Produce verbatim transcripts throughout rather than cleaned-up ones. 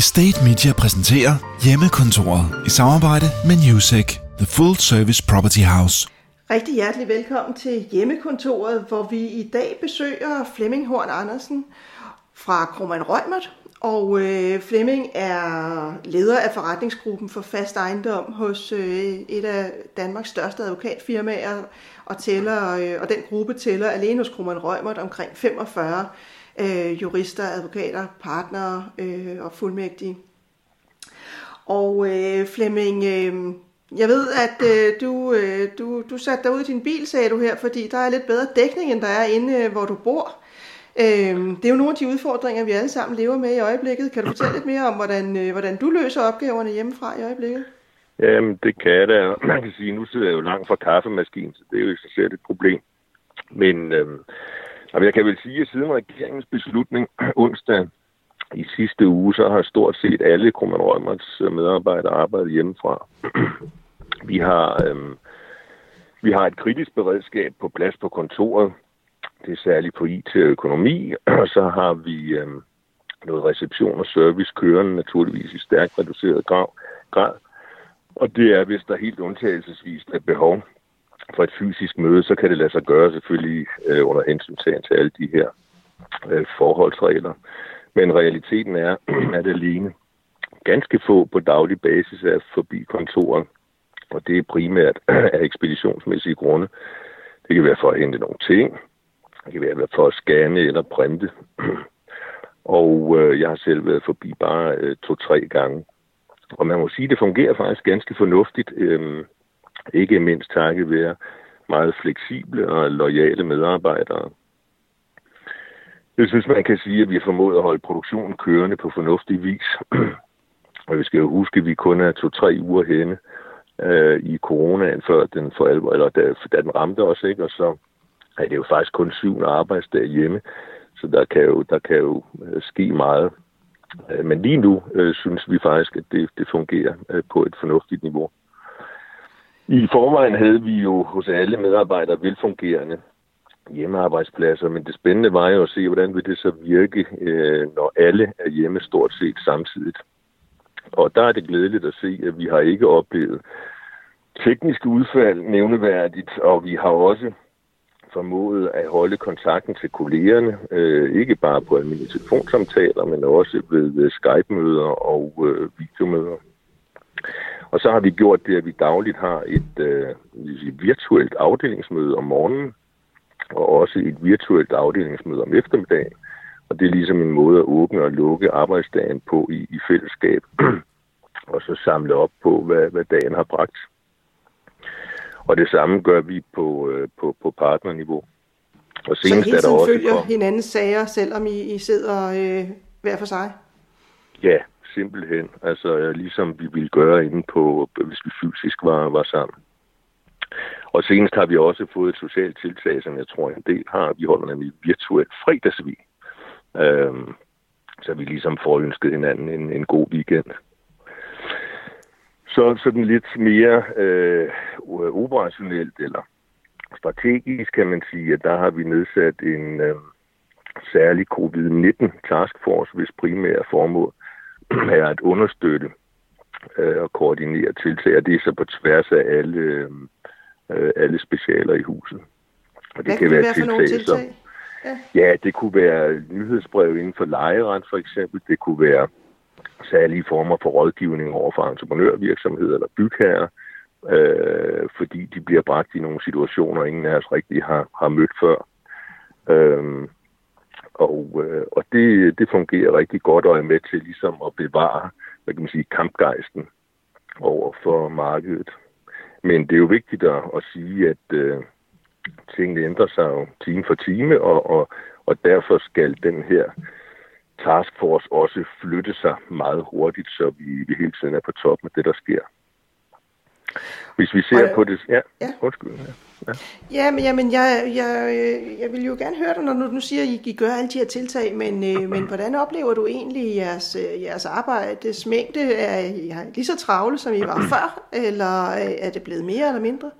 Estate Media præsenterer Hjemmekontoret i samarbejde med Newsec, the full service property house. Rigtig hjertelig velkommen til Hjemmekontoret, hvor vi i dag besøger Flemming Hørn Andersen fra Kromann Reumert. Og øh, Flemming er leder af forretningsgruppen for fast ejendom hos øh, et af Danmarks største advokatfirmaer, og, tæller, øh, og den gruppe tæller alene hos Kromann Reumert omkring femogfyrre øh, jurister, advokater, partnere øh, og fuldmægtige. Og øh, Flemming, øh, jeg ved, at øh, du, øh, du, du satte dig ud i din bil, sagde du her, fordi der er lidt bedre dækning, end der er inde, øh, hvor du bor. Det er jo nogle af de udfordringer, vi alle sammen lever med i øjeblikket. Kan du fortælle lidt mere om, hvordan, hvordan du løser opgaverne hjemmefra i øjeblikket? Jamen, det kan jeg da. Man kan sige, at nu sidder jeg jo langt fra kaffemaskinen, så det er jo ikke så et problem. Men øhm, jeg kan vel sige, at siden regeringens beslutning onsdag i sidste uge, så har stort set alle Kromann Reumerts medarbejdere arbejdet hjemmefra. Vi har, øhm, vi har et kritisk beredskab på plads på kontoret. Det er særligt på I T og økonomi, og så har vi øh, noget reception og service kørende naturligvis i stærkt reduceret grad. Og det er, hvis der helt undtagelsesvis er behov for et fysisk møde, så kan det lade sig gøre selvfølgelig øh, under hensyntagen til alle de her øh, forholdsregler. Men realiteten er, at alene ganske få på daglig basis er forbi kontoret, og det er primært af ekspeditionsmæssige grunde. Det kan være for at hente nogle ting. Det kan være for at scanne eller printe. Og øh, jeg har selv været forbi bare øh, to-tre gange. Og man må sige, at det fungerer faktisk ganske fornuftigt. Øh, ikke mindst takket være meget fleksible og loyale medarbejdere. Jeg synes, man kan sige, at vi har formået at holde produktionen kørende på fornuftig vis. Og vi skal jo huske, at vi kun er to-tre uger henne øh, i coronaen, før den for alvor, eller da, da den ramte os, ikke? Og så ja, det er jo faktisk kun syvende arbejdsdag hjemme, så der kan jo, der kan jo øh, ske meget. Øh, men lige nu øh, synes vi faktisk, at det, det fungerer øh, på et fornuftigt niveau. I forvejen havde vi jo hos alle medarbejdere velfungerende hjemmearbejdspladser, men det spændende var jo at se, hvordan vil det så virke, øh, når alle er hjemme stort set samtidigt. Og der er det glædeligt at se, at vi har ikke oplevet tekniske udfald nævneværdigt, og vi har også formået at holde kontakten til kollegerne, øh, ikke bare på almindelige telefonsamtaler, men også ved Skype-møder og øh, videomøder. Og så har vi gjort det, at vi dagligt har et øh, virtuelt afdelingsmøde om morgenen, og også et virtuelt afdelingsmøde om eftermiddagen. Og det er ligesom en måde at åbne og lukke arbejdsdagen på i, i fællesskab, og så samle op på, hvad, hvad dagen har bragt. Og det samme gør vi på, på, på partnerniveau. Og så hele tiden følger kom... hinandens sager, selvom I, I sidder øh, hver for sig? Ja, simpelthen. Altså ligesom vi ville gøre inde på, hvis vi fysisk var, var sammen. Og senest har vi også fået et socialt tiltag, som jeg tror en del har. Vi holder nemlig virtuel fredagsvig. Øhm, så vi ligesom forønsket hinanden en, en god weekend. Så sådan lidt mere øh, operationelt eller strategisk kan man sige, at der har vi nedsat en øh, særlig covid nitten taskforce, hvis primære formål er at understøtte øh, og koordinere tiltag, og det er så på tværs af alle, øh, alle specialer i huset. Og det Hvad kan være, være tiltag, tiltag? Som, ja. ja, det kunne være nyhedsbrev inden for lejeret for eksempel, det kunne være særlige former for rådgivning over for entreprenørvirksomheder eller bygherrer, øh, fordi de bliver bragt i nogle situationer, ingen af os rigtig har, har mødt før. Øh, og øh, og det, det fungerer rigtig godt og er med til ligesom at bevare, hvad kan man sige, kampgejsten over for markedet. Men det er jo vigtigt at, at sige, at øh, tingene ændrer sig jo time for time, og, og, og derfor skal den her taskforce også flytte sig meget hurtigt, så vi, vi hele tiden er på top med det, der sker. Hvis vi ser øh, på det... Ja, ja. undskyld. Ja, ja men, ja, men jeg, jeg, jeg vil jo gerne høre dig, når du nu siger, at I, I gør alle de her tiltag, men, øh, men hvordan oplever du egentlig jeres, jeres arbejdes mængde? Er I lige så travle, som I var før, eller er det blevet mere eller mindre?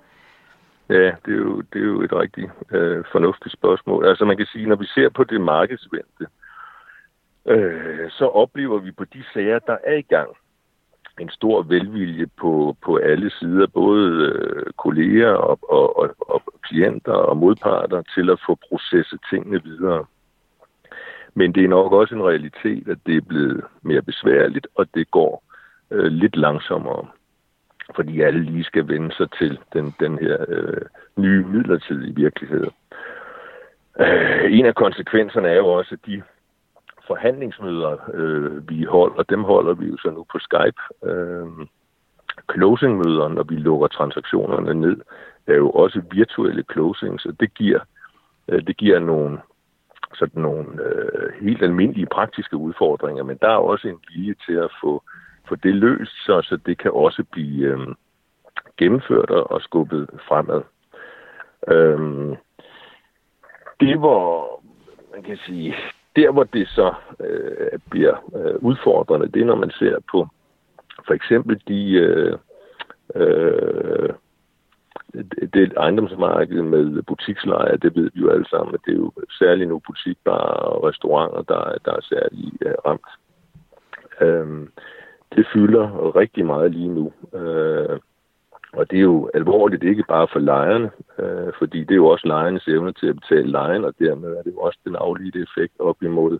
Ja, det er jo, det er jo et rigtig øh, fornuftigt spørgsmål. Altså man kan sige, når vi ser på det markedsvendte, Øh, så oplever vi på de sager, der er i gang, en stor velvilje på, på alle sider, både øh, kolleger og, og, og, og klienter og modparter, til at få processet tingene videre. Men det er nok også en realitet, at det er blevet mere besværligt, og det går øh, lidt langsommere, fordi alle lige skal vende sig til den, den her øh, nye midlertidige virkelighed. Øh, en af konsekvenserne er jo også, at de forhandlingsmøder, øh, vi holder, dem holder vi jo så nu på Skype. Øh, closingmøder, når vi lukker transaktionerne ned, er jo også virtuelle closings, og det giver, øh, det giver nogle, sådan nogle øh, helt almindelige praktiske udfordringer, men der er også en vilje til at få, få det løst, så, så det kan også blive øh, gennemført og skubbet fremad. Øh, det var, man kan sige... Der, hvor det så øh, bliver øh, udfordrende, det er, når man ser på for eksempel de, øh, øh, det, det ejendomsmarked med butikslejer, det ved vi jo alle sammen, at det er jo særligt nu butikbarer og restauranter, der, der er særligt øh, ramt. Øh, det fylder rigtig meget lige nu, øh, og det er jo alvorligt ikke bare for lejerne, øh, fordi det er jo også lejernes evne til at betale lejen, og dermed er det jo også den afledte effekt op imod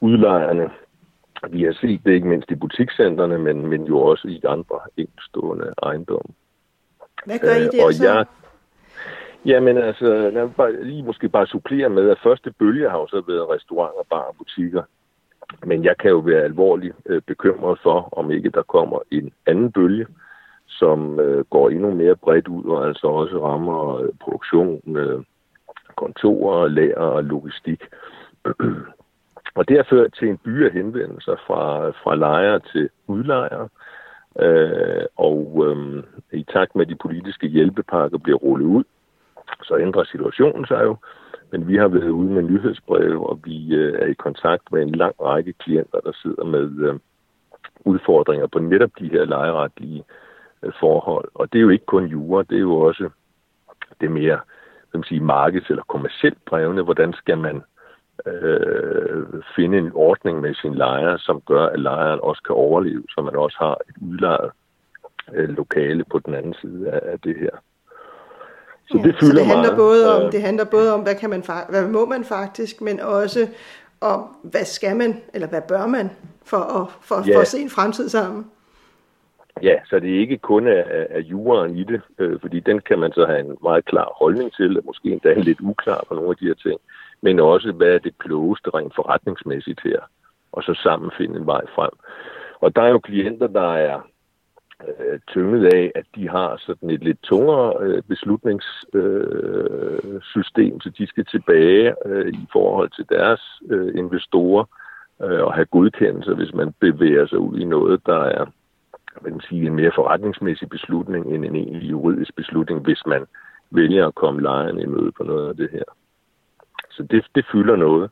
udlejerne. Vi har set det ikke mindst i butikscentrene, men, men jo også i andre enkeltstående ejendomme. Hvad gør I det øh, og altså? Jeg, jamen altså, lad mig bare, lige måske bare supplere med, at første bølge har jo så været restauranter, barer og butikker. Men jeg kan jo være alvorligt øh, bekymret for, om ikke der kommer en anden bølge, som øh, går endnu mere bredt ud og altså også rammer øh, produktion, øh, kontorer, lager og logistik. Og det har ført til en by af henvendelser fra, fra lejere til udlejere. Øh, og øh, i takt med, de politiske hjælpepakker bliver rullet ud, så ændrer situationen sig jo. Men vi har været ude med nyhedsbreve, og vi øh, er i kontakt med en lang række klienter, der sidder med øh, udfordringer på netop de her lejeretlige forhold. Og det er jo ikke kun jura, det er jo også det mere sige, markeds- eller kommercielt drevne. Hvordan skal man øh, finde en ordning med sin lejer, som gør, at lejeren også kan overleve, så man også har et udlejet øh, lokale på den anden side af, af det her. Så ja, det fylder så det handler meget. Både om, det handler både om, hvad, kan man, hvad må man faktisk, men også om, hvad skal man, eller hvad bør man, for at, for, ja. for at se en fremtid sammen. Ja, så det er ikke kun af, af juraen i det, øh, fordi den kan man så have en meget klar holdning til, og måske endda lidt uklar på nogle af de her ting, men også, hvad er det klogeste rent forretningsmæssigt her, og så sammen finde en vej frem. Og der er jo klienter, der er øh, tynget af, at de har sådan et lidt tungere øh, beslutningssystem, øh, så de skal tilbage øh, i forhold til deres øh, investorer øh, og have godkendelser, hvis man bevæger sig ud i noget, der er man sige, en mere forretningsmæssig beslutning end en egentlig juridisk beslutning, hvis man vælger at komme lejeren i møde på noget af det her. Så det, det fylder noget.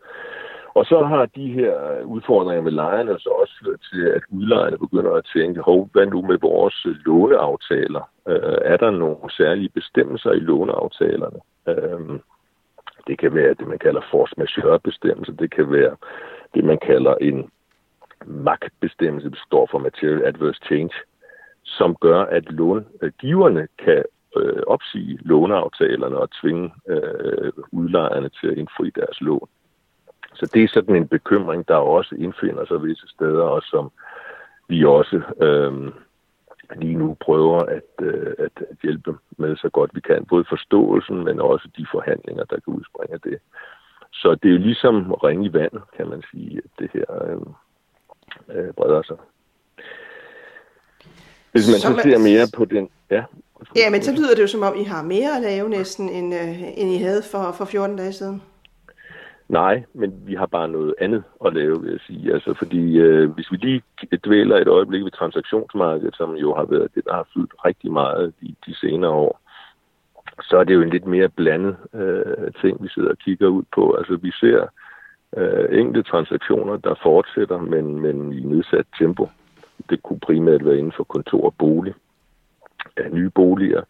Og så har de her udfordringer med lejerne så også ført til, at udlejerne begynder at tænke, hov, hvad nu med vores låneaftaler? Øh, er der nogle særlige bestemmelser i låneaftalerne? Øh, det kan være det, man kalder force majeure-bestemmelser. Det kan være det, man kalder en magtbestemmelse, består for Material Adverse Change, som gør, at långiverne kan øh, opsige låneaftalerne og tvinge øh, udlejerne til at indfri deres lån. Så det er sådan en bekymring, der også indfinder sig visse steder, og som vi også øh, lige nu prøver at, øh, at hjælpe med så godt vi kan. Både forståelsen, men også de forhandlinger, der kan udspringe af det. Så det er jo ligesom ringe i vandet, kan man sige, at det her... Øh, breder sig. Hvis man så ser mere på den... Ja. ja, men så lyder det jo som om, I har mere at lave næsten, end, øh, end I havde for, for fjorten dage siden. Nej, men vi har bare noget andet at lave, vil jeg sige. Altså, fordi øh, hvis vi lige dvæler et øjeblik ved transaktionsmarkedet, som jo har været det, der har fyldt rigtig meget de, de senere år, så er det jo en lidt mere blandet øh, ting, vi sidder og kigger ud på. Altså, vi ser... Uh, enkelte transaktioner, der fortsætter, men, men i nedsat tempo. Det kunne primært være inden for kontor og bolig, ja, nye boliger.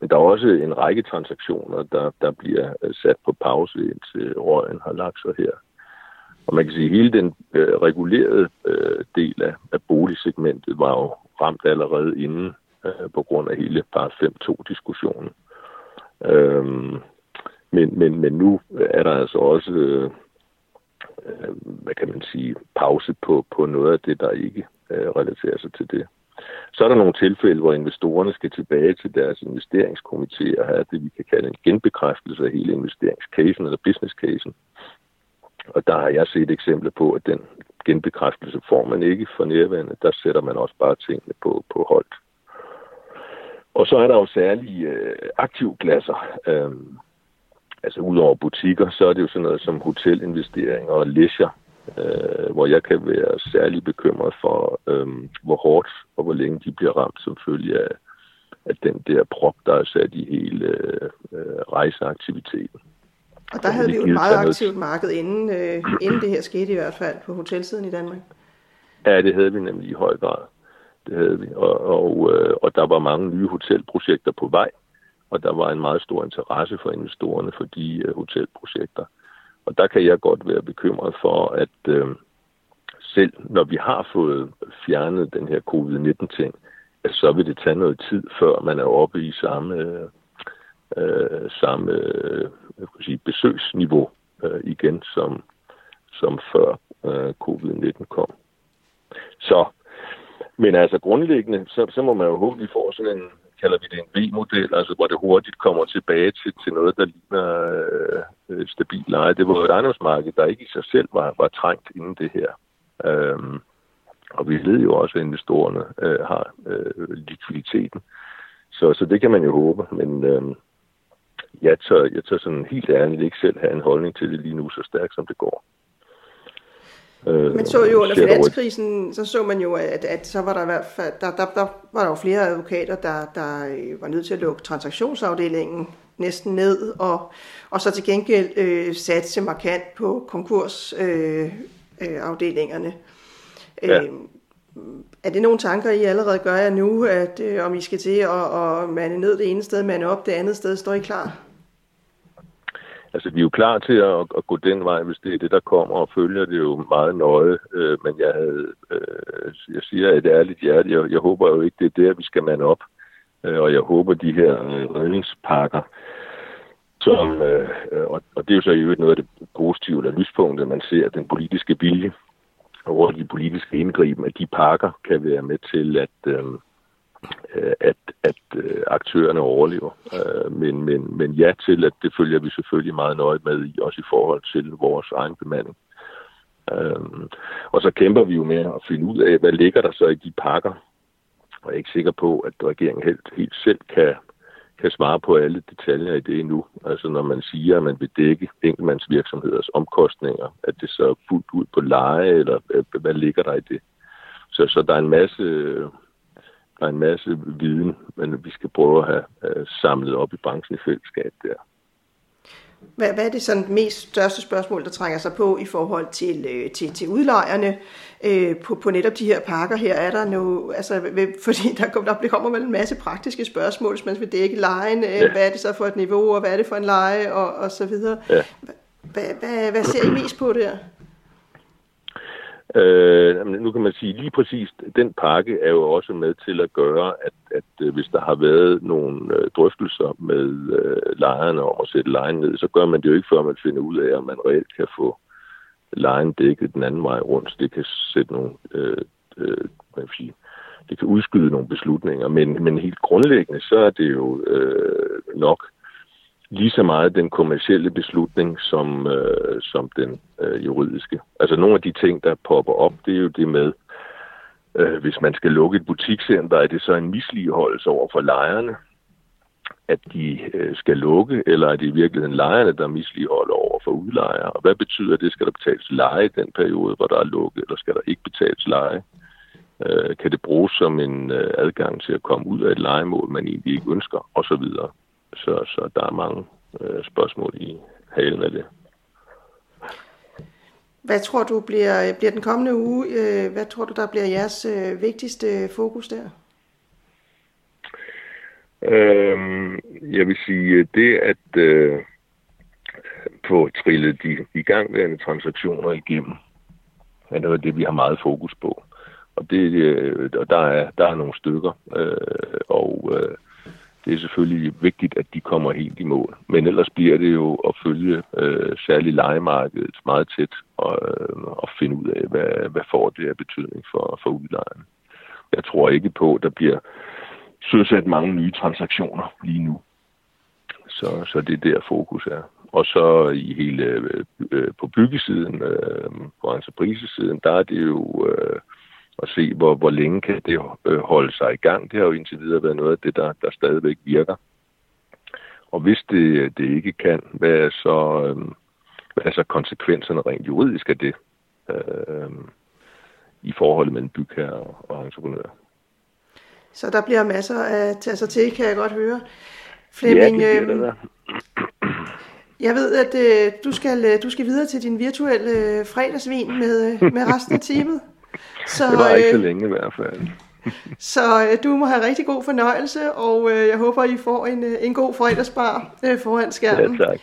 Men der er også en række transaktioner, der, der bliver sat på pause, indtil røgen har lagt sig her. Og man kan sige, at hele den øh, regulerede øh, del af, af boligsegmentet var jo ramt allerede inden øh, på grund af hele § fem punkt to-diskussionen. Øhm, men, men, men nu er der altså også, øh, hvad kan man sige, pause på, på noget af det, der ikke øh, relaterer sig til det. Så er der nogle tilfælde, hvor investorerne skal tilbage til deres investeringskomité og have det, vi kan kalde en genbekræftelse af hele investeringscasen eller businesscasen. Og der har jeg set eksempler på, at den genbekræftelse får man ikke for nærværende. Der sætter man også bare tingene på, på hold. Og så er der jo særlige øh, aktivklasser. Øhm, altså udover butikker, så er det jo sådan noget som hotelinvesteringer og leisure, øh, hvor jeg kan være særlig bekymret for, øh, hvor hårdt og hvor længe de bliver ramt som følge af, af den der prop, der er sat i hele øh, rejseaktiviteten. Og der havde vi jo et meget aktivt marked, inden, øh, inden det her skete i hvert fald på hotelsiden i Danmark. Ja, det havde vi nemlig i høj grad. Det havde vi. Og, og, øh, og der var mange nye hotelprojekter på vej, og der var en meget stor interesse for investorerne for de øh, hotelprojekter. Og der kan jeg godt være bekymret for, at øh, selv når vi har fået fjernet den her covid nitten ting, så vil det tage noget tid, før man er oppe i samme... Øh, Øh, samme øh, jeg kan sige, besøgsniveau øh, igen, som, som før øh, covid nitten kom. Så, men altså grundlæggende, så, så må man jo håbe, at vi får sådan en, kalder vi det en V-model, altså hvor det hurtigt kommer tilbage til, til noget, der ligner øh, stabil leje. Det var jo et ejendomsmarked, der ikke i sig selv var, var trængt inden det her. Øhm, og vi ved jo også, at investorerne øh, har øh, likviditeten. Så, så det kan man jo håbe, men... Øh, Jeg tør, jeg tør sådan helt ærligt ikke selv have en holdning til det lige nu, så stærkt som det går. Øh, man så jo under finanskrisen, så så man jo, at, at så var der i hvert fald, der, der, der var der jo flere advokater, der, der var nødt til at lukke transaktionsafdelingen næsten ned, og, og så til gengæld øh, satse markant på konkursafdelingerne. Øh, øh, ja. Er det nogle tanker, I allerede gør jer nu, at øh, om I skal til at mande ned det ene sted, mande op det andet sted, står I klar? Altså, vi er jo klar til at, at gå den vej, hvis det er det, der kommer, og følger det jo meget nøje. Øh, men jeg, havde, øh, jeg siger et ærligt hjerte, jeg, jeg håber jo ikke, det er der, vi skal mande op. Øh, og jeg håber, de her øh, redningspakker, som, øh, og, og det er jo så i øvrigt noget af det positive, der lyspunktet, man ser den politiske vilje, hvor de politiske indgriben af de pakker kan være med til, at, øh, at, at øh, aktørerne overlever. Øh, men, men, men ja til, at det følger vi selvfølgelig meget nøje med i, også i forhold til vores egen bemanding. Øh, og så kæmper vi jo med at finde ud af, hvad ligger der så i de pakker? Og jeg er ikke sikker på, at regeringen helt, helt selv kan, kan svare på alle detaljer i det endnu. Altså når man siger, at man vil dække enkeltmandsvirksomheders omkostninger, at det så er fuldt ud på leje, eller hvad ligger der i det? Så, så der er en masse, der er en masse viden, men vi skal prøve at have uh, samlet op i branchen i fællesskab der. Hvad, hvad er det sådan mest største spørgsmål, der trænger sig på i forhold til, øh, til, til udlejerne øh, på, på netop de her pakker her? Er der noget, altså, fordi der kommer, der kommer vel en masse praktiske spørgsmål, hvis man vil dække lejen, øh, ja. Hvad er det så for et niveau, og hvad er det for en leje, og, og så videre. Ja. Hvad, hvad, hvad ser I mest på der? Øh, nu kan man sige, lige præcis den pakke er jo også med til at gøre, at, at hvis der har været nogle drøftelser med øh, lejerne om at sætte lejen ned, så gør man det jo ikke, før man finder ud af, om man reelt kan få lejen dækket den anden vej rundt, så det kan sætte nogle, øh, øh, hvad vil sige, det kan udskyde nogle beslutninger, men, men helt grundlæggende, så er det jo øh, nok lige så meget den kommercielle beslutning som, øh, som den øh, juridiske. Altså nogle af de ting, der popper op, det er jo det med, øh, hvis man skal lukke et butikscenter, er det så en misligeholdelse over for lejerne, at de øh, skal lukke, eller er det i virkeligheden lejerne, der misligeholder over for udlejere? Og hvad betyder det? Skal der betales leje i den periode, hvor der er lukket, eller skal der ikke betales leje? Øh, kan det bruges som en øh, adgang til at komme ud af et lejemål, man egentlig ikke ønsker, osv.? Så, så der er mange øh, spørgsmål i halen af det. Hvad tror du bliver, bliver den kommende uge? Øh, hvad tror du, der bliver jeres øh, vigtigste fokus der? Øhm, jeg vil sige, det at øh, på at trille de igangværende transaktioner igennem. Ja, det er det, vi har meget fokus på. Og, det, og der, er, der er nogle stykker, øh, og øh, det er selvfølgelig vigtigt, at de kommer helt i mål. Men ellers bliver det jo at følge øh, særligt lejemarkedet meget tæt og, øh, og finde ud af, hvad, hvad får det af betydning for, for udlejerne. Jeg tror ikke på, at der bliver søsat mange nye transaktioner lige nu. Så, så det er der fokus er. Og så i hele, øh, på byggesiden, øh, på entreprisesiden, der er det jo øh, at se, hvor, hvor længe kan det holde sig i gang. Det har jo indtil videre været noget af det, der, der stadigvæk virker. Og hvis det, det ikke kan, hvad er, så, øh, hvad er så konsekvenserne rent juridisk af det øh, i forholdet mellem bygherre og, og entreprenører? Så der bliver masser at tage sig til, kan jeg godt høre. Flemming, ja, det bliver det der. Jeg ved, at øh, du, skal, øh, du skal videre til din virtuelle øh, fredagsvin med, øh, med resten af teamet. Så, det var ikke øh, så længe i hvert fald. Så øh, du må have rigtig god fornøjelse, og øh, jeg håber, I får en, øh, en god fredagsbar øh, foran skærmen. Ja, tak.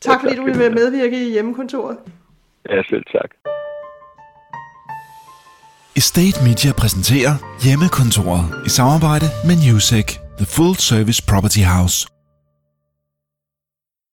Tak ja, fordi tak, du ville medvirke i hjemmekontoret. Ja, selv tak. Estate Media præsenterer Hjemmekontoret i samarbejde med Newsec, The Full Service Property House.